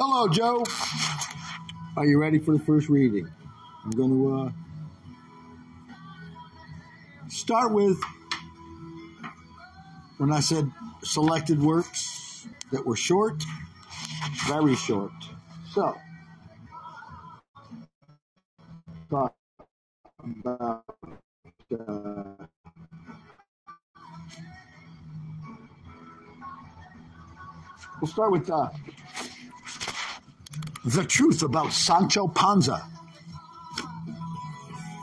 Hello, Joe. Are you ready for the first reading? I'm going to start with when I said selected works that were short, very short. So, talk about we'll start with The Truth About Sancho Panza.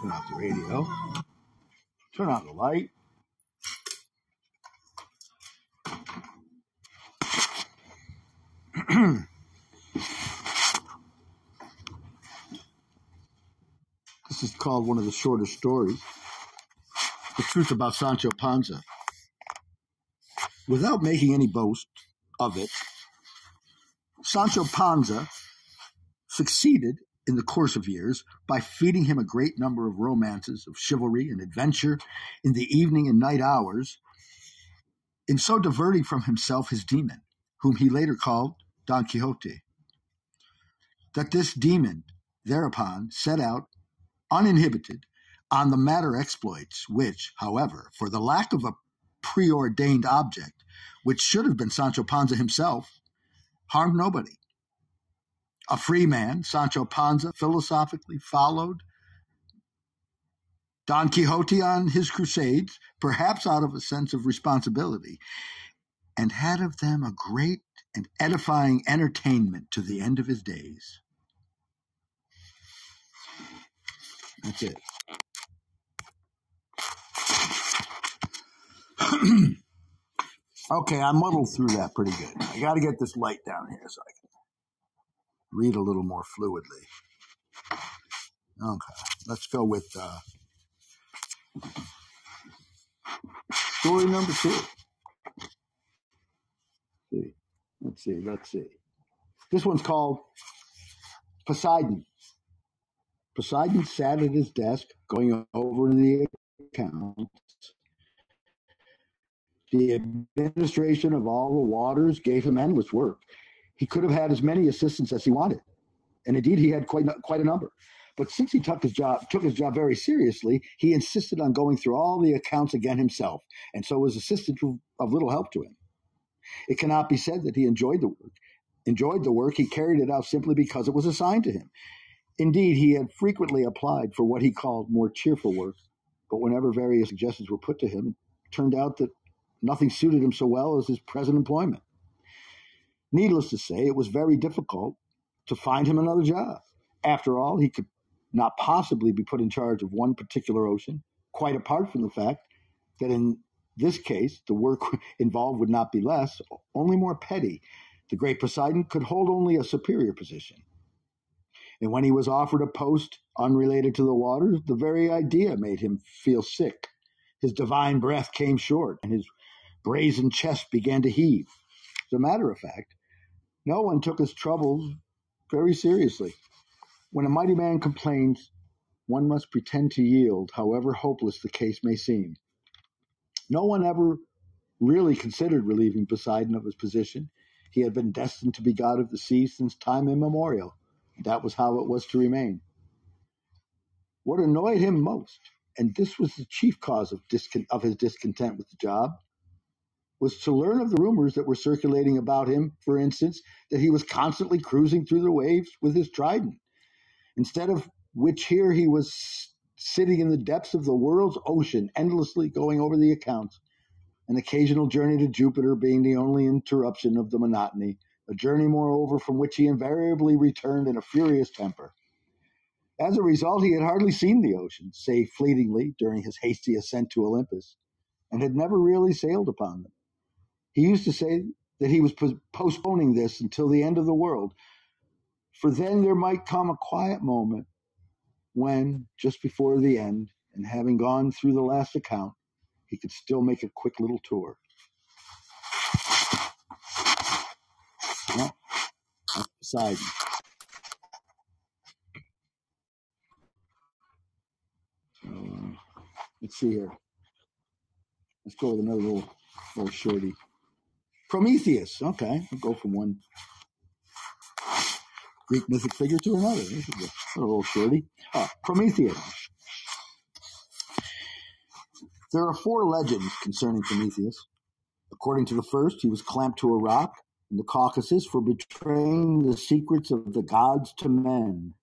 Turn off the radio. Turn on the light. This is called one of the shorter stories, The Truth About Sancho Panza. Without making any boast of it, Sancho Panza succeeded in the course of years by feeding him a great number of romances of chivalry and adventure in the evening and night hours, in so diverting from himself his demon, whom he later called Don Quixote, that this demon thereupon set out uninhibited on the matter exploits which, however, for the lack of a preordained object, which should have been Sancho Panza himself, harmed nobody. A free man, Sancho Panza philosophically followed Don Quixote on his crusades, perhaps out of a sense of responsibility, and had of them a great and edifying entertainment to the end of his days. That's it. Okay, I muddled through that pretty good. I got to get this light down here so I can read a little more fluidly. Okay, let's go with story number two. Let's see. This one's called Poseidon. Poseidon sat at his desk going over the accounts. The administration of all the waters gave him endless work. He could have had as many assistants as he wanted, and indeed he had quite a number. But since he took his job very seriously, he insisted on going through all the accounts again himself, and so was assisted of little help to him. It cannot be said that he enjoyed the work. He carried it out simply because it was assigned to him. Indeed, he had frequently applied for what he called more cheerful work, but whenever various suggestions were put to him, it turned out that nothing suited him so well as his present employment. Needless to say, it was very difficult to find him another job. After all, he could not possibly be put in charge of one particular ocean, quite apart from the fact that in this case, the work involved would not be less, only more petty. The great Poseidon could hold only a superior position. And when he was offered a post unrelated to the waters, the very idea made him feel sick. His divine breath came short, and his brazen chest began to heave. As a matter of fact, no one took his troubles very seriously. When a mighty man complains, one must pretend to yield, however hopeless the case may seem. No one ever really considered relieving Poseidon of his position. He had been destined to be god of the sea since time immemorial. That was how it was to remain. What annoyed him most, and this was the chief cause of his discontent with the job, was to learn of the rumors that were circulating about him, for instance, that he was constantly cruising through the waves with his trident, instead of which here he was sitting in the depths of the world's ocean, endlessly going over the accounts, an occasional journey to Jupiter being the only interruption of the monotony, a journey, moreover, from which he invariably returned in a furious temper. As a result, he had hardly seen the ocean, save fleetingly during his hasty ascent to Olympus, and had never really sailed upon them. He used to say that he was postponing this until the end of the world, for then there might come a quiet moment when, just before the end, and having gone through the last account, he could still make a quick little tour. Yeah, that's Poseidon. Let's see here. Let's go with another little shorty. Prometheus. Okay, I'll go from one. Greek mythic figure to another. This is a little shorty. Prometheus. There are four legends concerning Prometheus. According to the first, he was clamped to a rock in the Caucasus for betraying the secrets of the gods to men.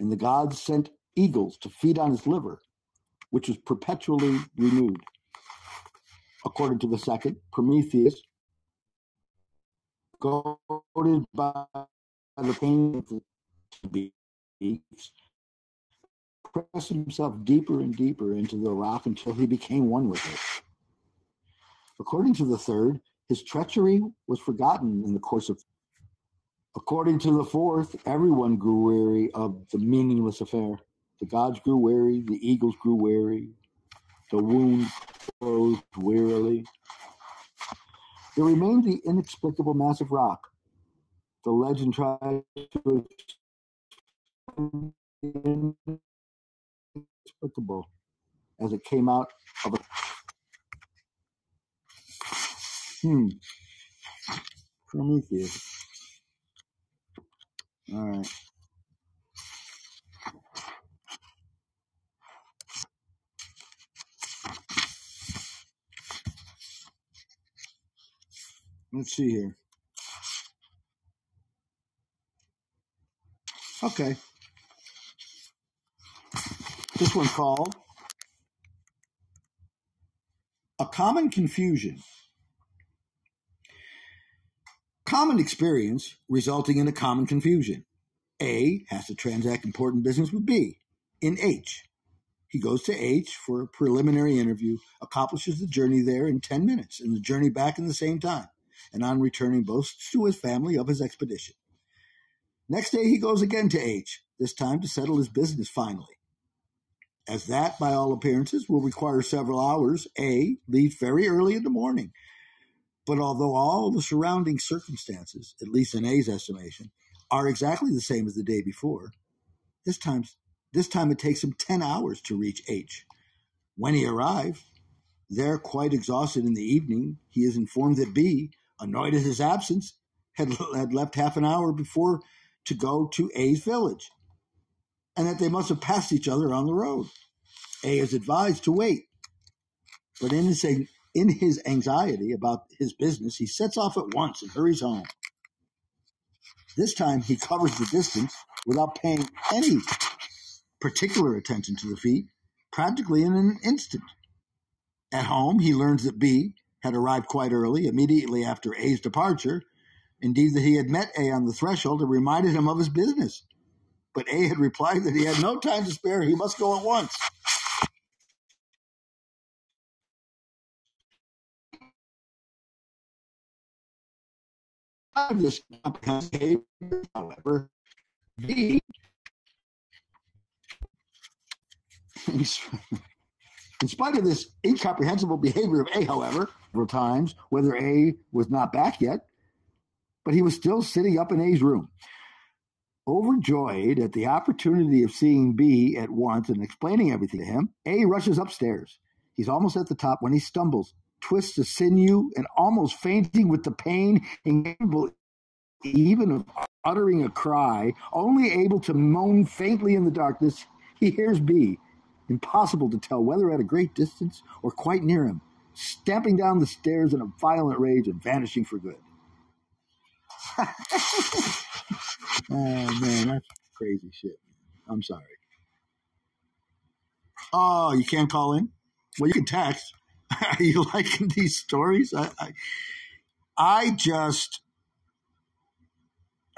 And the gods sent eagles to feed on his liver, which was perpetually renewed. According to the second, Prometheus, goaded by the pain of the beasts, pressed himself deeper and deeper into the rock until he became one with it. According to the third, his treachery was forgotten in the course of. According to the fourth, everyone grew weary of the meaningless affair. The gods grew weary, the eagles grew weary, the wound closed wearily. There remained the inexplicable massive rock. The legend tried to explain the inexplicable as it came out of a. Prometheus. All right. Let's see here. Okay. This one's called A Common Confusion. Common experience resulting in a common confusion. A has to transact important business with B in H. He goes to H for a preliminary interview, accomplishes the journey there in 10 minutes and the journey back in the same time. And on returning boasts to his family of his expedition. Next day he goes again to H, this time to settle his business finally. As that, by all appearances, will require several hours, A leaves very early in the morning. But although all the surrounding circumstances, at least in A's estimation, are exactly the same as the day before, this time it takes him 10 hours to reach H. When he arrives, there quite exhausted in the evening, he is informed that B, annoyed at his absence, had left half an hour before to go to A's village, and that they must have passed each other on the road. A is advised to wait, but in his anxiety about his business, he sets off at once and hurries home. This time he covers the distance without paying any particular attention to the feet, practically in an instant. At home, he learns that B had arrived quite early, immediately after A's departure. Indeed, that he had met A on the threshold and reminded him of his business. But A had replied that he had no time to spare. He must go at once. However, B... In spite of this incomprehensible behavior of A, however, several times, whether A was not back yet, but he was still sitting up in A's room. Overjoyed at the opportunity of seeing B at once and explaining everything to him, A rushes upstairs. He's almost at the top when he stumbles, twists a sinew, and almost fainting with the pain, incapable even of uttering a cry, only able to moan faintly in the darkness, he hears B. Impossible to tell whether at a great distance or quite near him, stamping down the stairs in a violent rage and vanishing for good. Oh, man, that's crazy shit. I'm sorry. Oh, you can't call in? Well, you can text. Are you liking these stories? I just...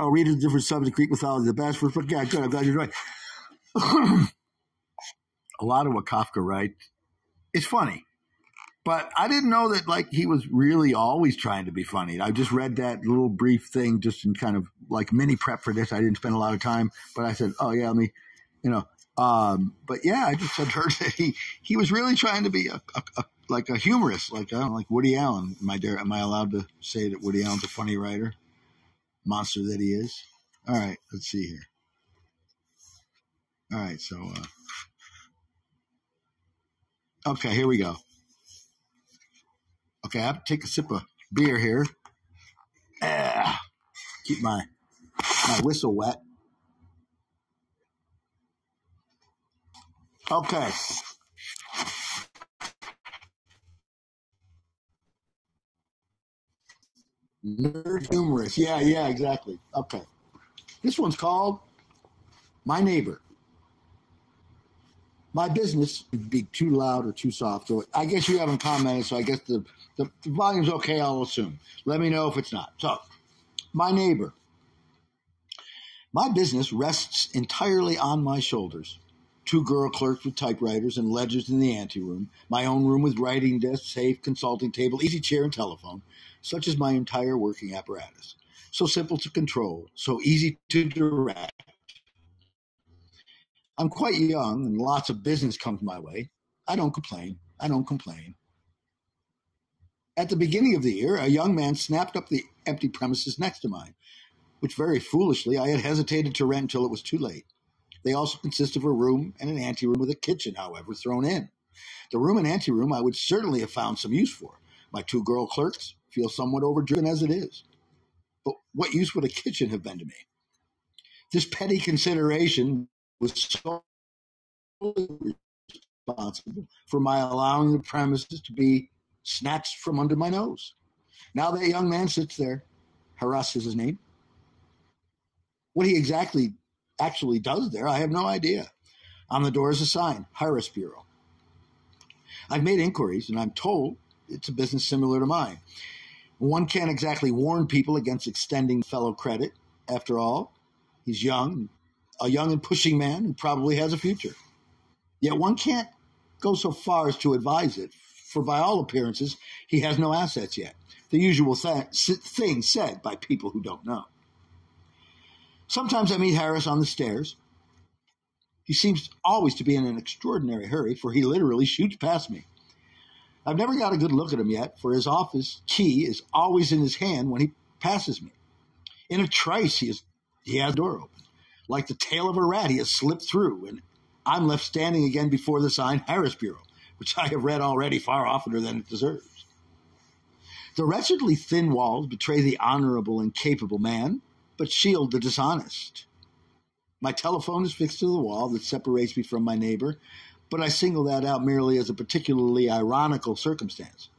I'll read a different subject, Greek mythology, the best. But yeah, good. I'm glad you're right. A lot of what Kafka writes is funny, but I didn't know that like he was really always trying to be funny. I just read that little brief thing just in kind of like mini prep for this. I didn't spend a lot of time, but I said, oh yeah, let me, you know, but yeah, I just had heard that he was really trying to be a humorist, like I don't like Woody Allen. Am I allowed to say that Woody Allen's a funny writer? Monster that he is. All right, let's see here. All right, so. Okay, here we go. Okay, I have to take a sip of beer here. Keep my my whistle wet. Okay. Nerd humorous. Yeah, exactly. Okay. This one's called My Neighbor. My business would be too loud or too soft. So I guess you haven't commented, so I guess the volume's okay, I'll assume. Let me know if it's not. So, my neighbor. My business rests entirely on my shoulders. Two girl clerks with typewriters and ledgers in the anteroom, my own room with writing desk, safe, consulting table, easy chair, and telephone, such is my entire working apparatus. So simple to control, so easy to direct. I'm quite young, and lots of business comes my way. I don't complain. At the beginning of the year, a young man snapped up the empty premises next to mine, which very foolishly I had hesitated to rent until it was too late. They also consist of a room and an anteroom with a kitchen, however, thrown in. The room and anteroom I would certainly have found some use for. My two girl clerks feel somewhat overdriven as it is. But what use would a kitchen have been to me? This petty consideration was so responsible for my allowing the premises to be snatched from under my nose. Now that young man sits there, Harass is his name. What he actually does there, I have no idea. On the door is a sign, Harris Bureau. I've made inquiries, and I'm told it's a business similar to mine. One can't exactly warn people against extending fellow credit. After all, he's young, a young and pushing man who probably has a future. Yet one can't go so far as to advise it, for by all appearances, he has no assets yet, the usual thing said by people who don't know. Sometimes I meet Harris on the stairs. He seems always to be in an extraordinary hurry, for he literally shoots past me. I've never got a good look at him yet, for his office key is always in his hand when he passes me. In a trice, he has the door open. Like the tail of a rat, he has slipped through, and I'm left standing again before the sign Harris Bureau, which I have read already far oftener than it deserves. The wretchedly thin walls betray the honorable and capable man, but shield the dishonest. My telephone is fixed to the wall that separates me from my neighbor, but I single that out merely as a particularly ironical circumstance.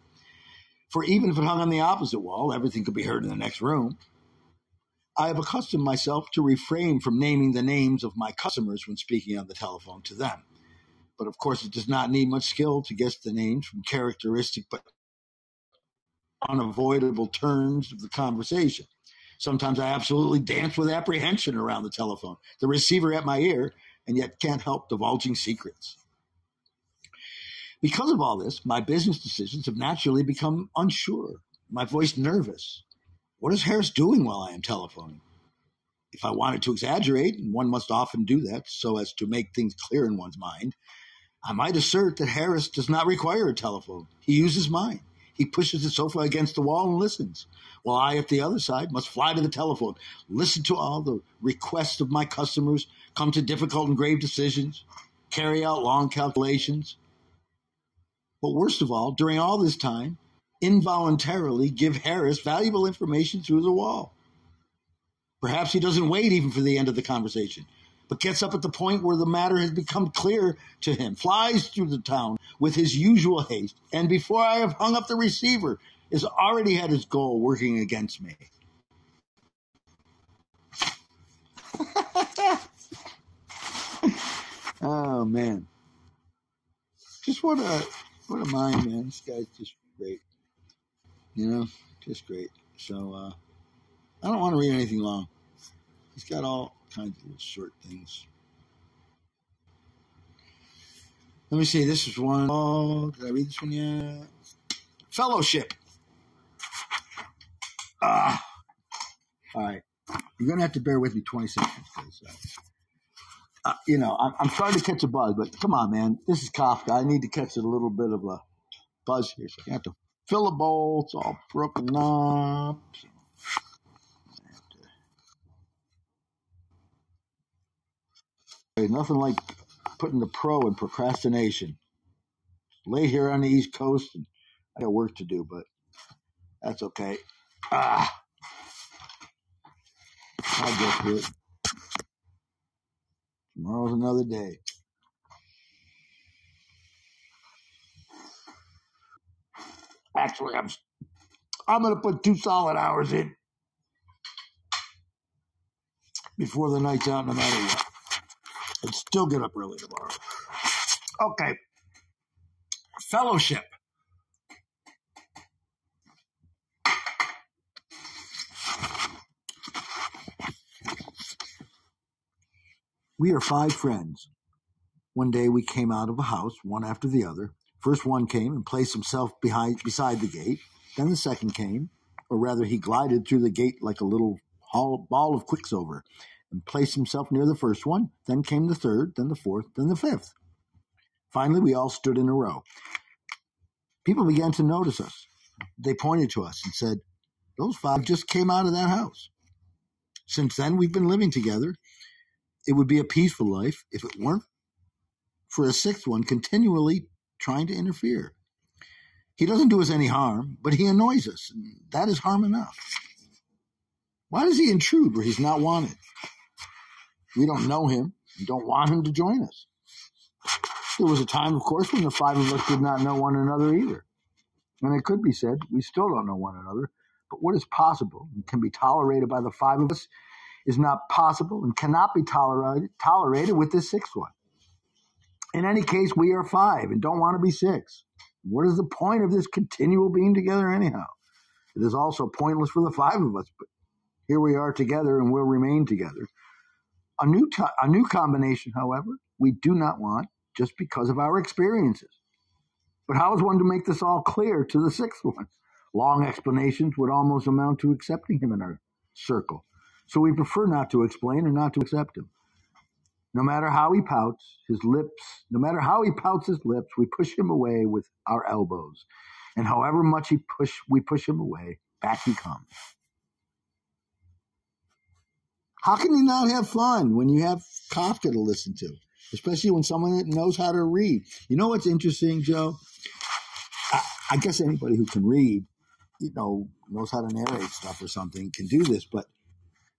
For even if it hung on the opposite wall, everything could be heard in the next room. I have accustomed myself to refrain from naming the names of my customers when speaking on the telephone to them. But of course, it does not need much skill to guess the names from characteristic but unavoidable turns of the conversation. Sometimes I absolutely dance with apprehension around the telephone, the receiver at my ear, and yet can't help divulging secrets. Because of all this, my business decisions have naturally become unsure, my voice nervous. What is Harris doing while I am telephoning? If I wanted to exaggerate, and one must often do that so as to make things clear in one's mind, I might assert that Harris does not require a telephone. He uses mine. He pushes the sofa against the wall and listens, while I, at the other side, must fly to the telephone, listen to all the requests of my customers, come to difficult and grave decisions, carry out long calculations. But worst of all, during all this time, involuntarily give Harris valuable information through the wall. Perhaps he doesn't wait even for the end of the conversation, but gets up at the point where the matter has become clear to him, flies through the town with his usual haste, and before I have hung up the receiver, has already had his goal working against me. Oh, man. Just what a mind, man. This guy's just great. You know, just great. So, I don't want to read anything long. He's got all kinds of little short things. Let me see. This is one. Oh, did I read this one yet? Fellowship. All right. You're going to have to bear with me 20 seconds. Please. I'm trying to catch a buzz, but come on, man. This is Kafka. I need to catch a little bit of a buzz here. So I have to fill a bowl. It's all broken up. There's nothing like putting the pro in procrastination. Late here on the East Coast, and I got work to do, but that's okay. I guess it. Tomorrow's another day. Actually, I'm going to put 2 solid hours in before the night's out, no matter what. I'd still get up early tomorrow. Okay. Fellowship. We are 5 friends. One day we came out of a house, one after the other. First one came and placed himself beside the gate. Then the second came, or rather he glided through the gate like a little ball of quicksilver and placed himself near the first one. Then came the third, then the fourth, then the fifth. Finally, we all stood in a row. People began to notice us. They pointed to us and said, "Those 5 just came out of that house." Since then, we've been living together. It would be a peaceful life if it weren't for a 6th one continually trying to interfere. He doesn't do us any harm, but he annoys us, and that is harm enough. Why does he intrude where he's not wanted? We don't know him and don't want him to join us. There was a time, of course, when the 5 of us did not know one another either. And it could be said, we still don't know one another, but what is possible and can be tolerated by the 5 of us is not possible and cannot be tolerated with this 6th one. In any case, we are 5 and don't want to be 6. What is the point of this continual being together anyhow? It is also pointless for the 5 of us, but here we are together and we'll remain together. A new combination, however, we do not want just because of our experiences. But how is one to make this all clear to the 6th one? Long explanations would almost amount to accepting him in our circle. So we prefer not to explain and not to accept him. No matter how he pouts his lips, we push him away with our elbows. And however much we push him away, back he comes. How can you not have fun when you have Kafka to listen to, especially when someone that knows how to read? You know what's interesting, Joe? I guess anybody who can read, knows how to narrate stuff or something can do this, but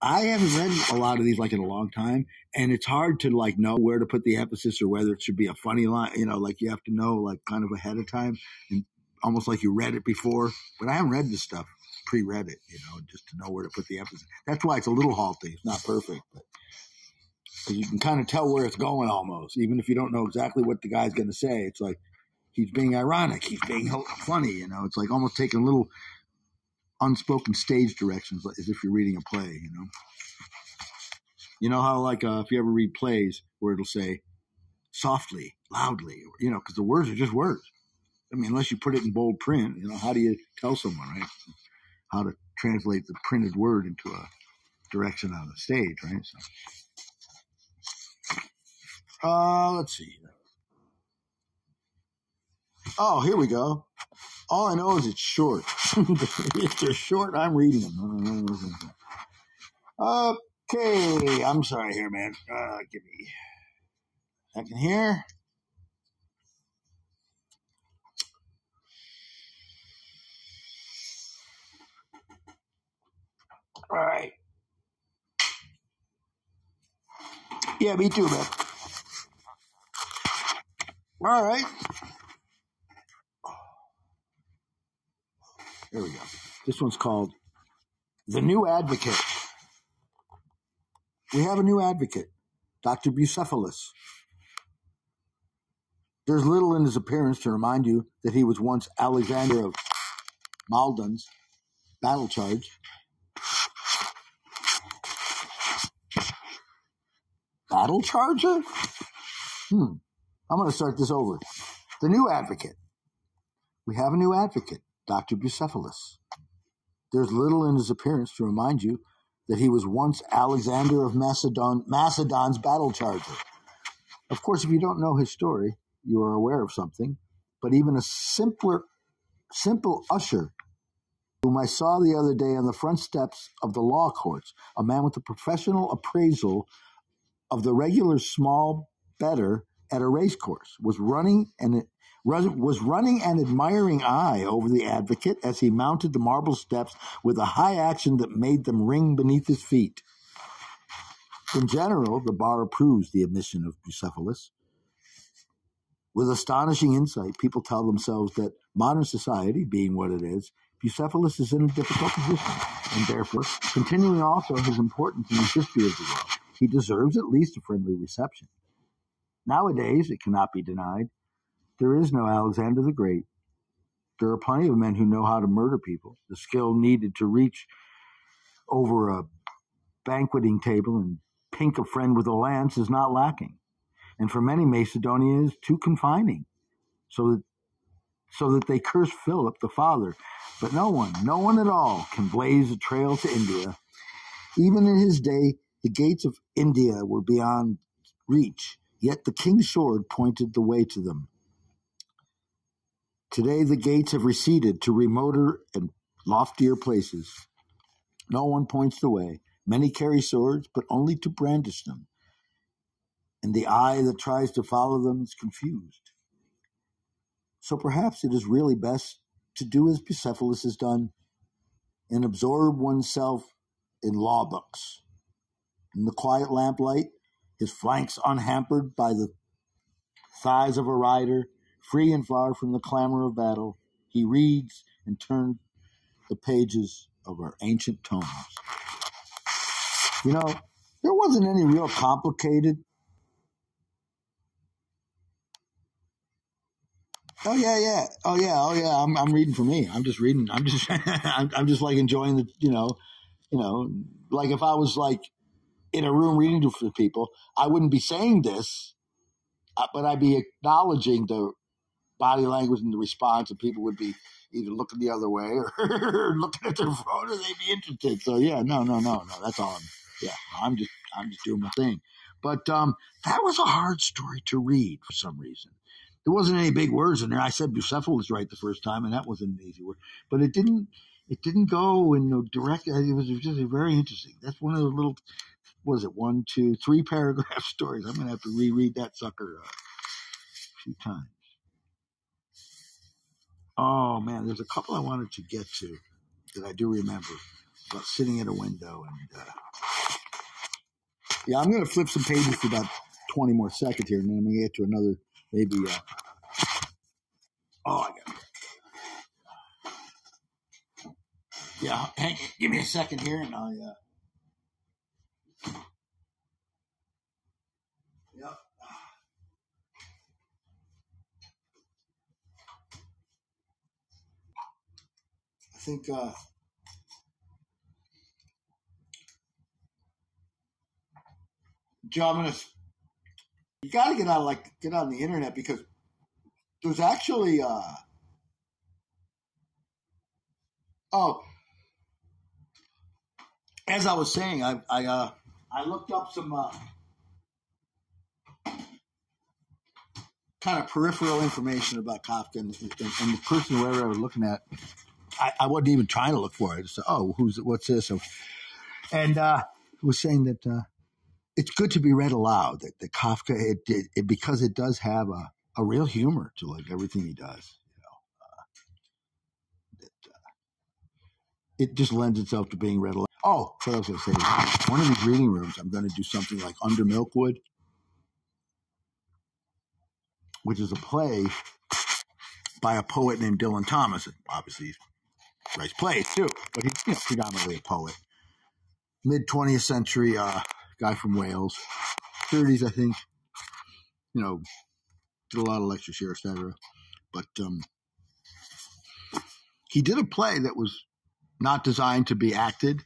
I haven't read a lot of these in a long time, and it's hard to know where to put the emphasis or whether it should be a funny line. You have to know kind of ahead of time, and almost like you read it before. But I haven't read this stuff, pre-read it, just to know where to put the emphasis. That's why it's a little halting. It's not perfect, but because you can kind of tell where it's going almost, even if you don't know exactly what the guy's going to say. It's like he's being ironic, he's being funny. It's like almost taking little unspoken stage directions, as if you're reading a play, You know how, if you ever read plays where it'll say softly, loudly, because the words are just words. I mean, unless you put it in bold print, how do you tell someone, right? How to translate the printed word into a direction on the stage, right? So, let's see. Oh, here we go. All I know is it's short. If they're short, I'm reading them. Okay. I'm sorry here, man. Give me a second here. All right. Yeah, me too, man. All right. There we go. This one's called The New Advocate. We have a new advocate, Dr. Bucephalus. There's little in his appearance to remind you that he was once Alexander of Macedon's battle charge. Battle charger? I'm going to start this over. The new advocate. We have a new advocate, Dr. Bucephalus. There's little in his appearance to remind you that he was once Alexander of Macedon's battle charger. Of course, if you don't know his story, you are aware of something, but even a simple usher whom I saw the other day on the front steps of the law courts, a man with a professional appraisal of the regular small better at a race course, was running an admiring eye over the advocate as he mounted the marble steps with a high action that made them ring beneath his feet. In general, the bar approves the admission of Bucephalus. With astonishing insight, people tell themselves that modern society, being what it is, Bucephalus is in a difficult position, and therefore, continuing also his importance in the history of the world, he deserves at least a friendly reception. Nowadays, it cannot be denied, there is no Alexander the Great. There are plenty of men who know how to murder people. The skill needed to reach over a banqueting table and pink a friend with a lance is not lacking. And for many, Macedonia is too confining, so that they curse Philip the father. But no one at all can blaze a trail to India. Even in his day, the gates of India were beyond reach, yet the king's sword pointed the way to them. Today, the gates have receded to remoter and loftier places. No one points the way. Many carry swords, but only to brandish them. And the eye that tries to follow them is confused. So perhaps it is really best to do as Bucephalus has done and absorb oneself in law books. In the quiet lamplight, his flanks unhampered by the thighs of a rider, free and far from the clamor of battle, he reads and turns the pages of our ancient tomes. You know, there wasn't any real complicated... Oh yeah. I'm reading for me. I'm just reading. I'm just like enjoying the, you know, like if I was like in a room reading for people, I wouldn't be saying this, but I'd be acknowledging the body language and the response, and people would be either looking the other way or looking at their phone, or they'd be interested. So yeah, no. That's all. I'm just doing my thing. But that was a hard story to read for some reason. There wasn't any big words in there. I said Bucephalus right the first time, and that wasn't an easy word. But it didn't go in the direct. It was just very interesting. That's one of the little, what is it, 1, 2, 3 paragraph stories. I'm going to have to reread that sucker a few times. Oh, man, there's a couple I wanted to get to that I do remember about sitting at a window. And yeah, I'm going to flip some pages for about 20 more seconds here, and then I'm going to get to another. Maybe, I got it. Yeah, hang on. Give me a second here, and I'll, yep. I think, you got to get on the internet, because there's actually as I was saying, I looked up some kind of peripheral information about Kafka, and the person whoever I was looking at, I wasn't even trying to look for it. I just said, oh, what's this? And was saying that. It's good to be read aloud. That Kafka, it because it does have a real humor to like everything he does. It just lends itself to being read aloud. Oh, what I was going to say, one of these reading rooms, I'm going to do something like Under Milk Wood, which is a play by a poet named Dylan Thomas. Obviously, he writes plays too, but he's predominantly a poet. Mid 20th century. Guy from Wales, 30s, I think, did a lot of lectures here, etc. But he did a play that was not designed to be acted.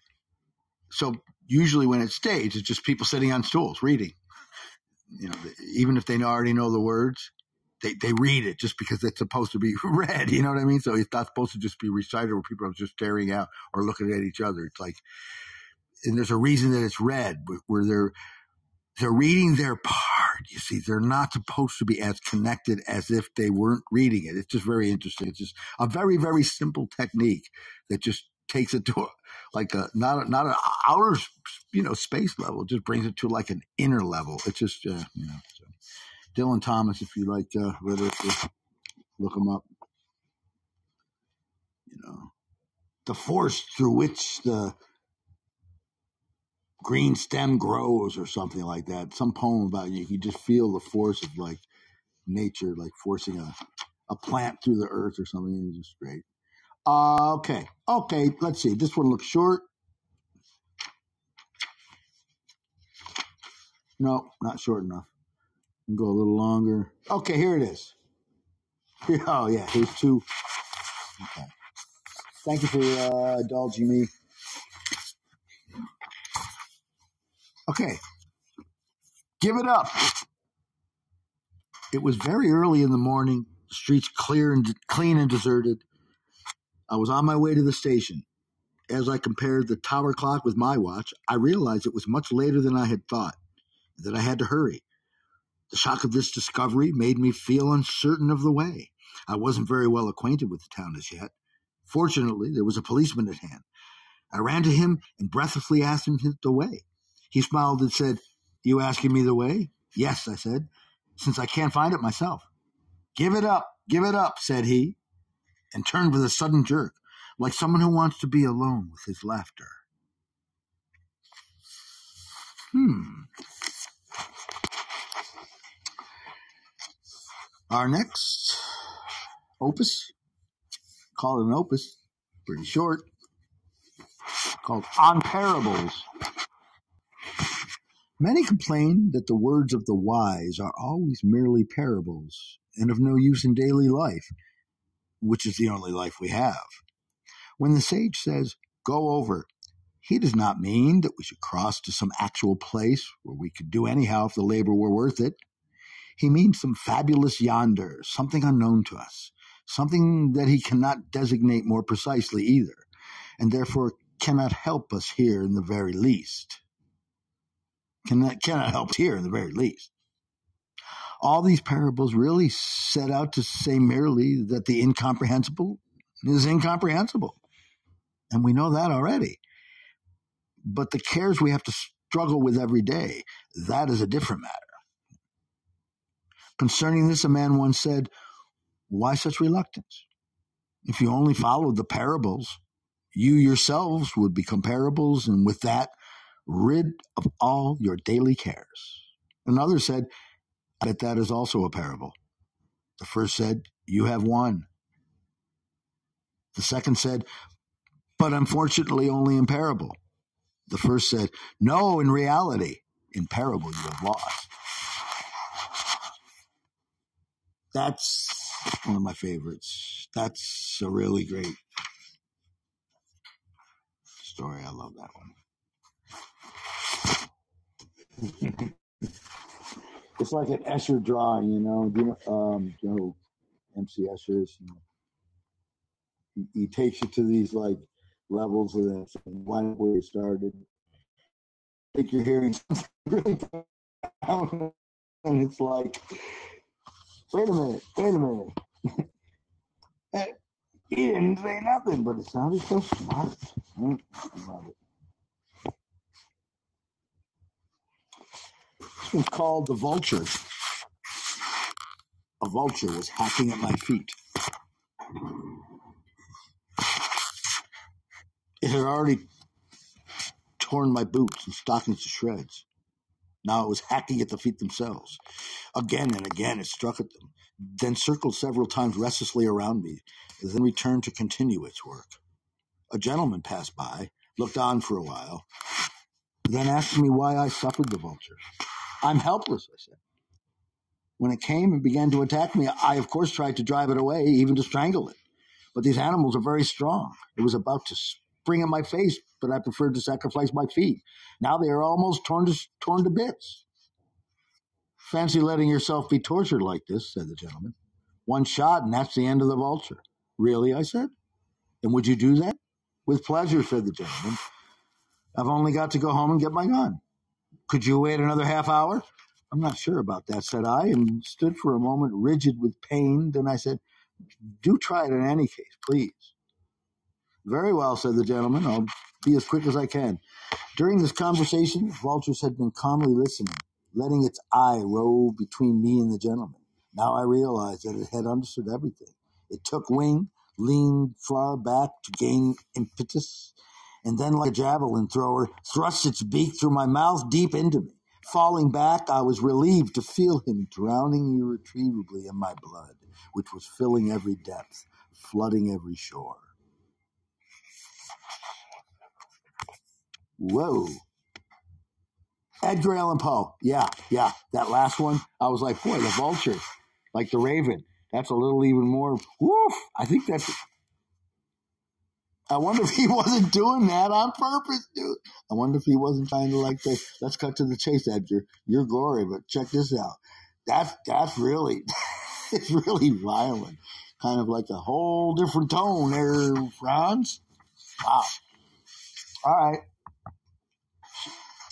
So usually when it's staged, it's just people sitting on stools reading. Even if they already know the words, they read it just because it's supposed to be read. You know what I mean? So it's not supposed to just be recited where people are just staring out or looking at each other. It's like... And there's a reason that it's read, where they're reading their part. You see, they're not supposed to be as connected as if they weren't reading it. It's just very interesting. It's just a very, very simple technique that just takes it to not an outer, space level. It just brings it to like an inner level. It's just, So. Dylan Thomas, if you like, look him up. The force through which the green stem grows or something like that. Some poem about you could just feel the force of like nature, like forcing a plant through the earth or something. It was just great. Okay. Let's see. This one looks short. No, not short enough. Can go a little longer. Okay, here it is. Oh yeah, here's two. Okay. Thank you for indulging me. Okay. Give it up. It was very early in the morning. The streets clear and clean and deserted. I was on my way to the station. As I compared the tower clock with my watch, I realized it was much later than I had thought, and that I had to hurry. The shock of this discovery made me feel uncertain of the way. I wasn't very well acquainted with the town as yet. Fortunately, there was a policeman at hand. I ran to him and breathlessly asked him the way. He smiled and said, "You asking me the way?" "Yes," I said, "since I can't find it myself." Give it up," said he, and turned with a sudden jerk, like someone who wants to be alone with his laughter. Our next opus, call it an opus, pretty short, called On Parables. Many complain that the words of the wise are always merely parables and of no use in daily life, which is the only life we have. When the sage says, "Go over," he does not mean that we should cross to some actual place where we could do anyhow if the labor were worth it. He means some fabulous yonder, something unknown to us, something that he cannot designate more precisely either, and therefore cannot help us here in the very least. Cannot help here in the very least. All these parables really set out to say merely that the incomprehensible is incomprehensible. And we know that already. But the cares we have to struggle with every day, that is a different matter. Concerning this, a man once said, "Why such reluctance? If you only followed the parables, you yourselves would become parables, and with that, rid of all your daily cares." Another said, "I bet that is also a parable." The first said, "You have one." The second said, "But unfortunately only in parable." The first said, "No, in reality, in parable you have lost." That's one of my favorites. That's a really great story. I love that one. It's like an Escher drawing, you know. You know, M.C. Escher is, you know, he takes you to these like levels of this and why not where you started. I think you're hearing something really down, and it's like, wait a minute. He didn't say nothing, but it sounded so smart. I love it. This one's called The Vulture. A vulture was hacking at my feet. It had already torn my boots and stockings to shreds. Now it was hacking at the feet themselves. Again and again it struck at them, then circled several times restlessly around me, and then returned to continue its work. A gentleman passed by, looked on for a while, then asked me why I suffered the vulture. "I'm helpless," I said. "When it came and began to attack me, I, of course, tried to drive it away, even to strangle it. But these animals are very strong. It was about to spring at my face, but I preferred to sacrifice my feet. Now they are almost torn to bits." "Fancy letting yourself be tortured like this," said the gentleman. "One shot, and that's the end of the vulture." "Really?" I said. "And would you do that?" "With pleasure," said the gentleman. "I've only got to go home and get my gun." "Could you wait another half hour?" "I'm not sure about that," said I, and stood for a moment rigid with pain. Then I said, "Do try it in any case, please." "Very well," said the gentleman. "I'll be as quick as I can." During this conversation, vultures had been calmly listening, letting its eye rove between me and the gentleman. Now I realized that it had understood everything. It took wing, leaned far back to gain impetus, and then like a javelin thrower, thrust its beak through my mouth deep into me. Falling back, I was relieved to feel him drowning irretrievably in my blood, which was filling every depth, flooding every shore. Whoa. Edgar Allan Poe. Yeah. That last one, I was like, boy, the vulture, like the raven. That's a little even more, woof. I think that's, I wonder if he wasn't doing that on purpose, dude. I wonder if he wasn't trying to like say, let's cut to the chase, Edgar. Your glory, but check this out. That's really, it's really violent. Kind of like a whole different tone there, Franz. Wow. All right.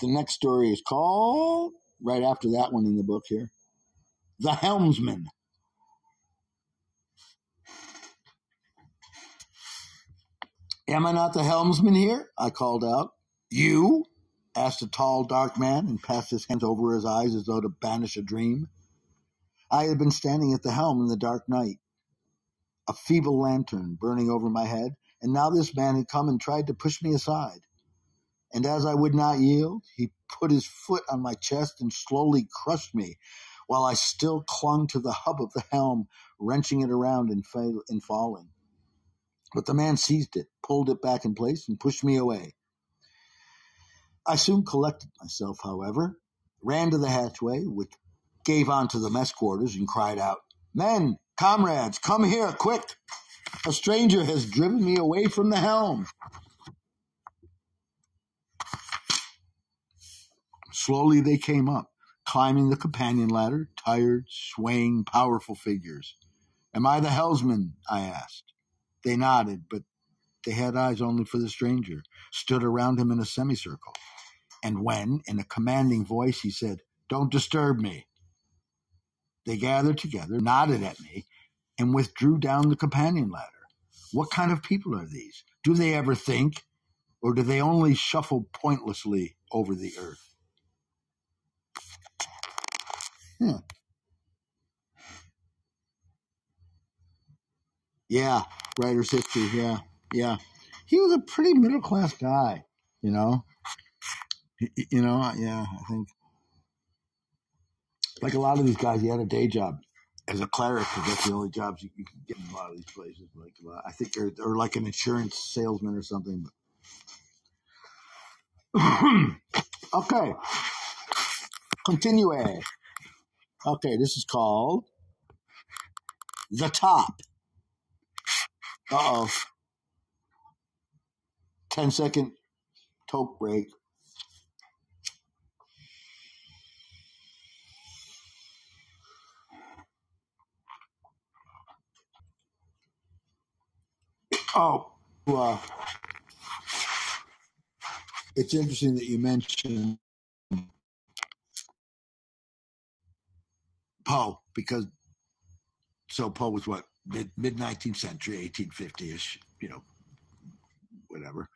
The next story is called, right after that one in the book here, The Helmsman. Am I not the helmsman here? I called out. You? Asked a tall, dark man and passed his hands over his eyes as though to banish a dream. I had been standing at the helm in the dark night, a feeble lantern burning over my head, and now this man had come and tried to push me aside. And as I would not yield, he put his foot on my chest and slowly crushed me while I still clung to the hub of the helm, wrenching it around and falling. But the man seized it, pulled it back in place, and pushed me away. I soon collected myself, however, ran to the hatchway, which gave on to the mess quarters, and cried out, "Men, comrades, come here, quick! A stranger has driven me away from the helm!" Slowly they came up, climbing the companion ladder, tired, swaying, powerful figures. "Am I the helmsman?" I asked. They nodded, but they had eyes only for the stranger, stood around him in a semicircle. And when, in a commanding voice, he said, "Don't disturb me," they gathered together, nodded at me, and withdrew down the companion ladder. What kind of people are these? Do they ever think, or do they only shuffle pointlessly over the earth? Yeah, writer's history, yeah. He was a pretty middle-class guy, you know? I think. Like a lot of these guys, he had a day job as a cleric, because that's the only jobs you can get in a lot of these places. I think they're or like an insurance salesman or something. But okay. Continue. Okay, this is called The Top. Uh-oh. 10-second toke break. Oh, it's interesting that you mentioned Poe, because Poe was what, mid-19th century, 1850-ish, whatever,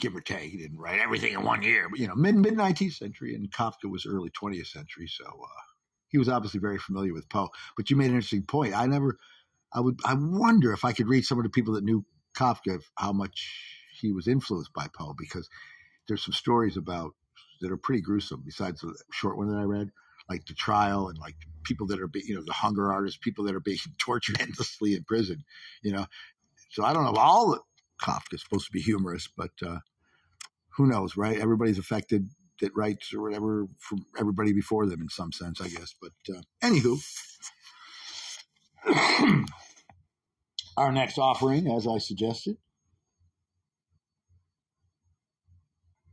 give or take. He didn't write everything in one year, but mid-19th century, and Kafka was early 20th century, so he was obviously very familiar with Poe. But you made an interesting point. I wonder if I could read some of the people that knew Kafka, how much he was influenced by Poe, because there's some stories about that are pretty gruesome, besides the short one that I read, like the trial and like people that are, the hunger artists, people that are being tortured endlessly in prison, So I don't know if all the Kafka is supposed to be humorous, but who knows, right? Everybody's affected that writes or whatever from everybody before them in some sense, I guess. But anywho, our next offering, as I suggested,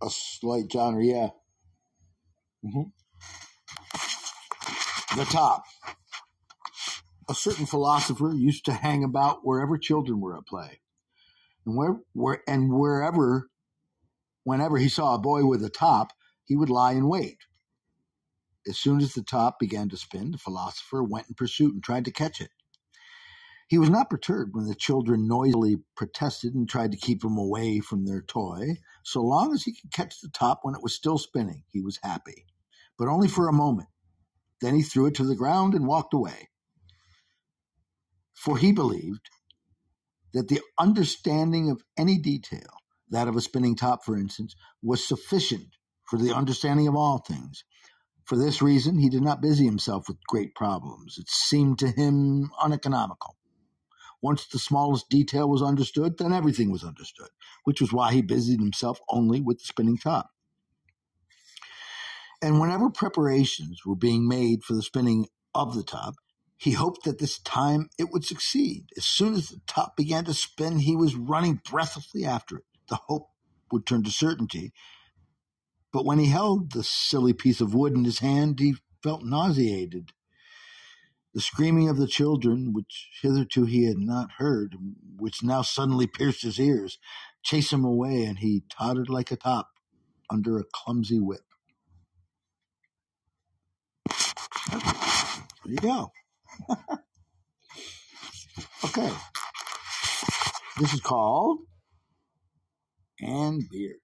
a slight genre, yeah. Mm-hmm. The Top. A certain philosopher used to hang about wherever children were at play. And whenever he saw a boy with a top, he would lie in wait. As soon as the top began to spin, the philosopher went in pursuit and tried to catch it. He was not perturbed when the children noisily protested and tried to keep him away from their toy. So long as he could catch the top when it was still spinning, he was happy, but only for a moment. Then he threw it to the ground and walked away. For he believed that the understanding of any detail that of a spinning top, for instance, was sufficient for the understanding of all things. For this reason, he did not busy himself with great problems. It seemed to him uneconomical. Once the smallest detail was understood, then everything was understood, which was why he busied himself only with the spinning top. And whenever preparations were being made for the spinning of the top, he hoped that this time it would succeed. As soon as the top began to spin, he was running breathlessly after it. The hope would turn to certainty. But when he held the silly piece of wood in his hand, he felt nauseated. The screaming of the children, which hitherto he had not heard, which now suddenly pierced his ears, chased him away, and he tottered like a top under a clumsy whip. There you go. Okay. This is called And Beer.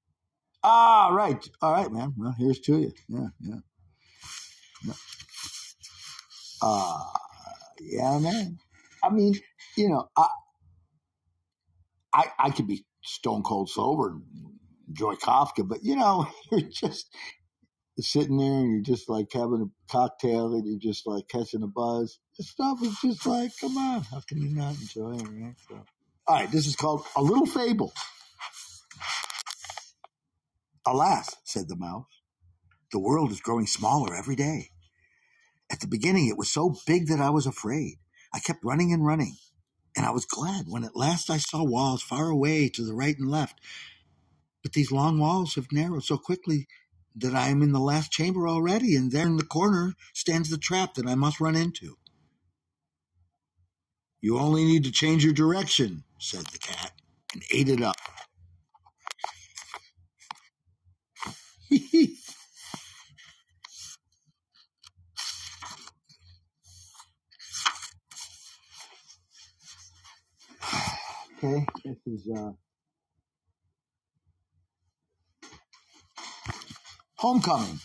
Ah, right. All right, man. Well, here's to you. Yeah. Yeah, man. I mean, you know, I could be stone cold sober and enjoy Kafka, but, you know, you're just sitting there and you're just like having a cocktail and you're just like catching a buzz. This stuff is just like, come on, how can you not enjoy it, right? So, all right, this is called A Little Fable. Alas, said the mouse, the world is growing smaller every day. At the beginning, it was so big that I was afraid. I kept running and running, and I was glad when at last I saw walls far away to the right and left. But these long walls have narrowed so quickly that I am in the last chamber already, and there in the corner stands the trap that I must run into. You only need to change your direction, said the cat, and ate it up. Okay, this is Homecoming.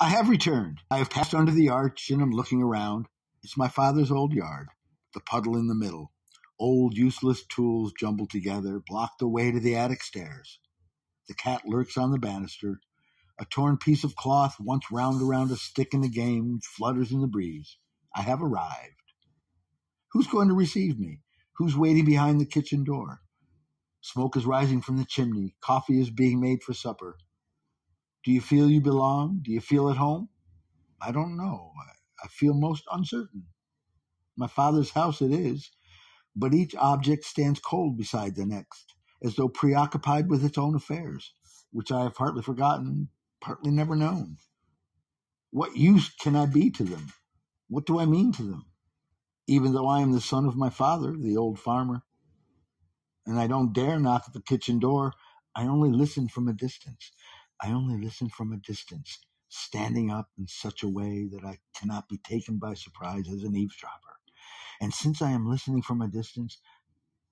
I have returned. I have passed under the arch and am looking around. It's my father's old yard, the puddle in the middle. Old useless tools jumbled together, block the way to the attic stairs. The cat lurks on the banister. A torn piece of cloth, once wound around a stick in the game, flutters in the breeze. I have arrived. Who's going to receive me? Who's waiting behind the kitchen door? Smoke is rising from the chimney. Coffee is being made for supper. Do you feel you belong? Do you feel at home? I don't know. I feel most uncertain. My father's house it is, but each object stands cold beside the next, as though preoccupied with its own affairs, which I have partly forgotten, partly never known. What use can I be to them? What do I mean to them? Even though I am the son of my father, the old farmer, and I don't dare knock at the kitchen door, I only listen from a distance. Standing up in such a way that I cannot be taken by surprise as an eavesdropper. And since I am listening from a distance,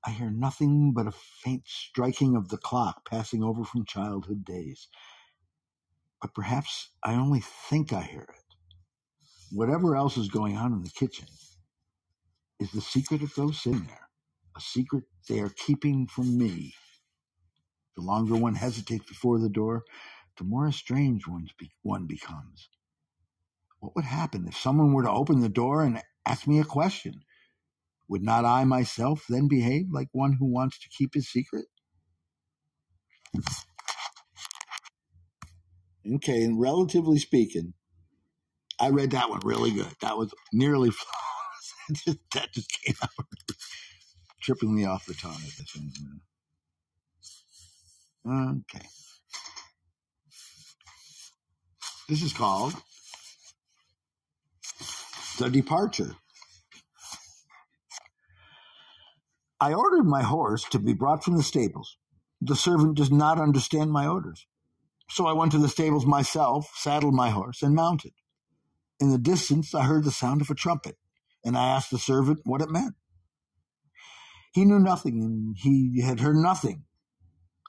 I hear nothing but a faint striking of the clock passing over from childhood days. But perhaps I only think I hear it. Whatever else is going on in the kitchen is the secret of those sitting there, a secret they are keeping from me. The longer one hesitates before the door, the more estranged one becomes. What would happen if someone were to open the door and ask me a question? Would not I myself then behave like one who wants to keep his secret? Okay, and relatively speaking, I read that one really good. That was nearly that just came out, tripping me off the tongue at this one. Okay. This is called The Departure. I ordered my horse to be brought from the stables. The servant does not understand my orders. So I went to the stables myself, saddled my horse, and mounted. In the distance, I heard the sound of a trumpet, and I asked the servant what it meant. He knew nothing, and he had heard nothing.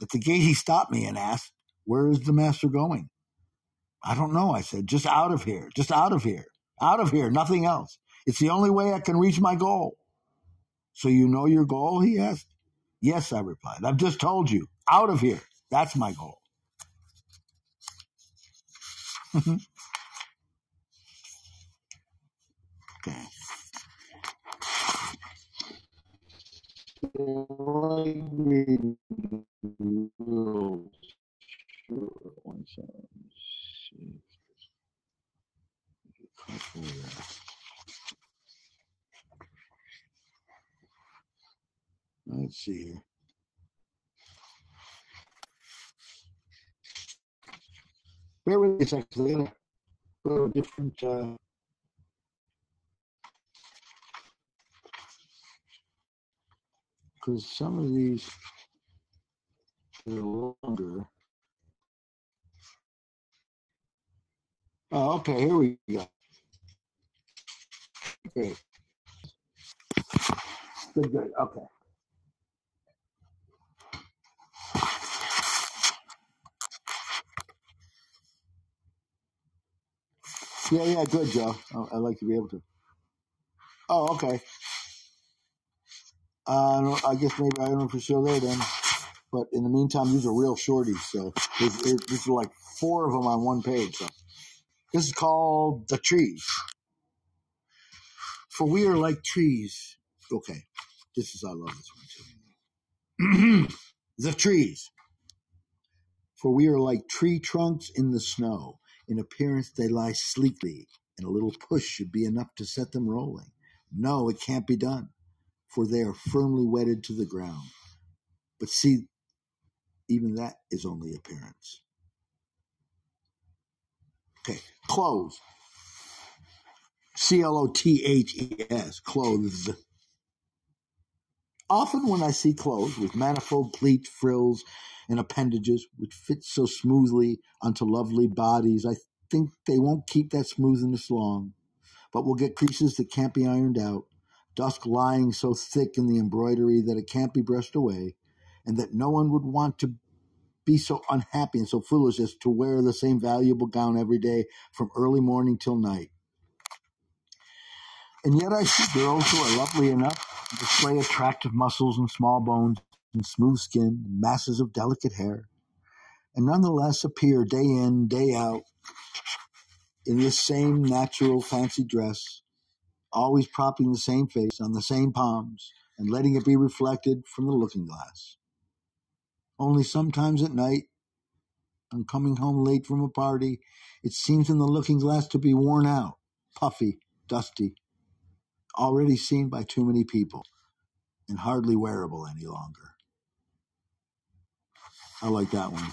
At the gate, he stopped me and asked, "Where is the master going?" "I don't know," I said. "Just out of here, nothing else. It's the only way I can reach my goal." "So you know your goal?" he asked. Yes, I replied. I've just told you. Out of here. That's my goal. Okay. One second. Let's see here. Bear with me a second. Go to different. Because some of these are longer. Oh, okay. Here we go. Okay. Good. Good. Okay. Yeah, yeah, good, Joe. I'd like to be able to. Oh, okay. I guess maybe I don't know for sure there then. But in the meantime, these are real shorties. So there's like four of them on one page. So. This is called The Trees. For we are like trees. Okay. I love this one too. The Trees. For we are like tree trunks in the snow. In appearance, they lie sleekly, and a little push should be enough to set them rolling. No, it can't be done, for they are firmly wedded to the ground. But see, even that is only appearance. Okay, clothes. C-L-O-T-H-E-S, clothes. Often when I see clothes with manifold pleats, frills, and appendages which fit so smoothly onto lovely bodies, I think they won't keep that smoothness long, but will get creases that can't be ironed out, dusk lying so thick in the embroidery that it can't be brushed away, and that no one would want to be so unhappy and so foolish as to wear the same valuable gown every day from early morning till night. And yet I see girls who are lovely enough display attractive muscles and small bones and smooth skin and masses of delicate hair, and nonetheless appear day in, day out in this same natural fancy dress, always propping the same face on the same palms and letting it be reflected from the looking glass. Only sometimes at night, on coming home late from a party, it seems in the looking glass to be worn out, puffy, dusty, already seen by too many people, and hardly wearable any longer. I like that one.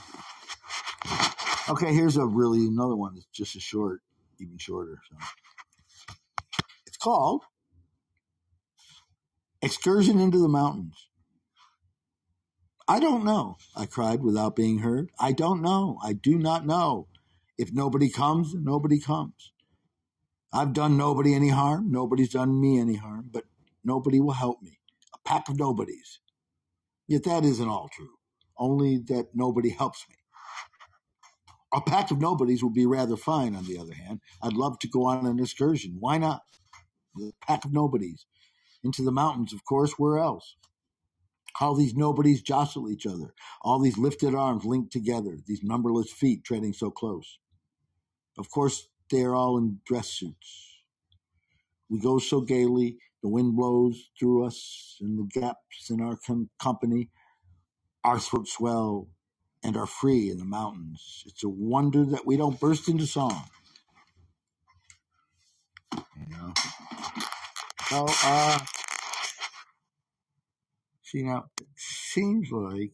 Okay, here's another one that's just as short, even shorter. So. It's called Excursion into the Mountains. I don't know, I cried without being heard. I don't know. I do not know. If nobody comes, nobody comes. I've done nobody any harm. Nobody's done me any harm, but nobody will help me. A pack of nobodies. Yet that isn't all true, only that nobody helps me. A pack of nobodies would be rather fine, on the other hand. I'd love to go on an excursion. Why not? A pack of nobodies. Into the mountains, of course, where else? How these nobodies jostle each other. All these lifted arms linked together, these numberless feet treading so close. Of course, they are all in dress suits. We go so gaily, the wind blows through us, and the gaps in our company, our throats swell and are free in the mountains. It's a wonder that we don't burst into song. Yeah. So, see now, it seems like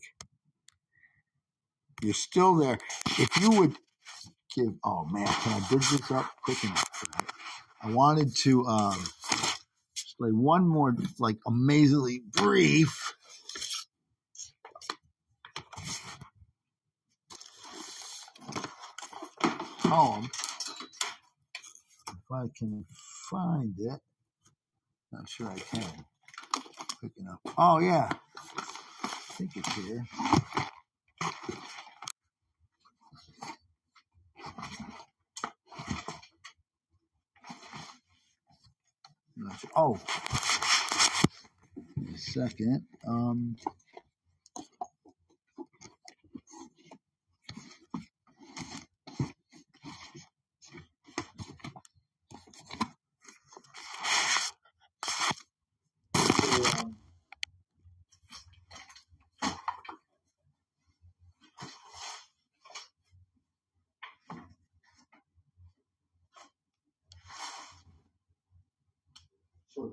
you're still there. If you would. Oh man, can I dig this up quick enough? I wanted to play one more, like, amazingly brief. Poem. If I can find it. Not sure I can. Quick enough. Oh yeah. I think it's here. Oh, a second.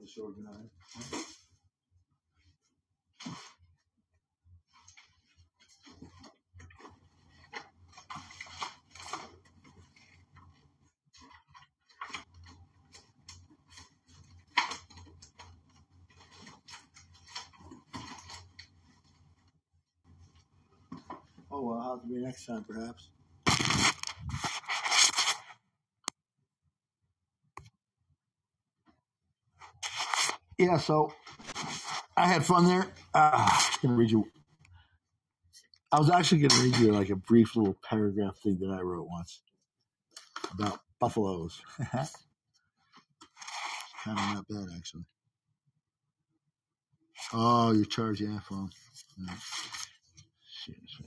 disorganized. Oh, well, I'll have to be next time, perhaps. Yeah, so I had fun there. I was actually going to read you like a brief little paragraph thing that I wrote once about buffaloes. It's kind of not bad, actually. Oh, you're charged, yeah, phone. No. Seriously.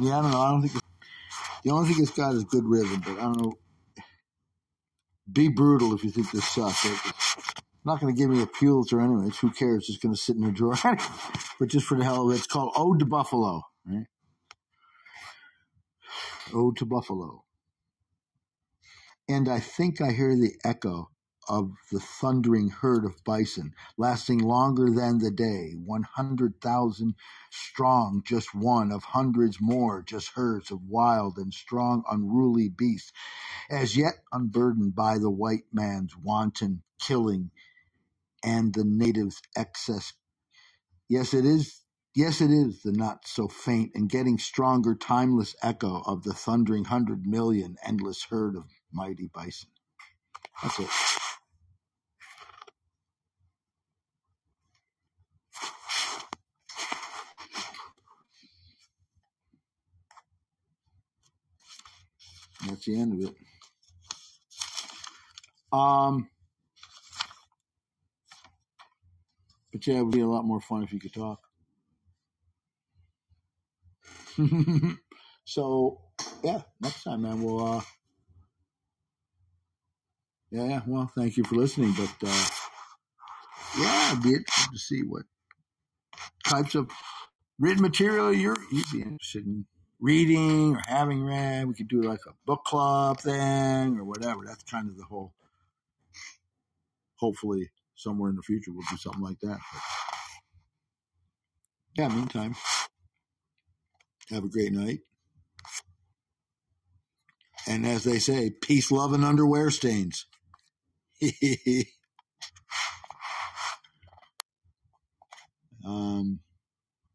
Yeah, I don't know. I don't think the only thing it's got is good rhythm, but I don't know. Be brutal if you think this sucks. It's not going to give me a Pulitzer anyway. Who cares? It's going to sit in a drawer. But just for the hell of it, it's called Ode to Buffalo, right? Ode to Buffalo. And I think I hear the echo of the thundering herd of bison, lasting longer than the day, 100,000 strong, just one of hundreds more, just herds of wild and strong, unruly beasts, as yet unburdened by the white man's wanton killing and the native's excess. Yes, it is the not so faint and getting stronger, timeless echo of the thundering 100 million endless herd of mighty bison. That's it. That's the end of it. But yeah, it would be a lot more fun if you could talk. So yeah, next time, man, we'll. Yeah. Well, thank you for listening. But yeah, I'd be interested to see what types of written material you'd be interested in reading or having read. We could do like a book club thing or whatever. That's kind of the whole, hopefully somewhere in the future we'll do something like that. But yeah, meantime, have a great night. And as they say, peace, love, and underwear stains.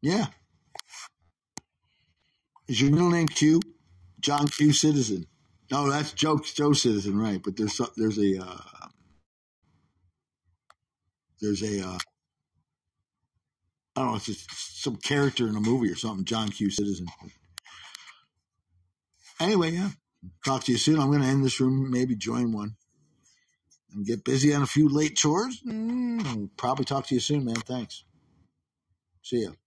Yeah. Is your middle name Q? John Q. Citizen. No, that's Joe Citizen, right? But there's a I don't know, it's just some character in a movie or something, John Q. Citizen. Anyway, yeah. Talk to you soon. I'm going to end this room, maybe join one, and get busy on a few late chores. Probably talk to you soon, man. Thanks. See ya.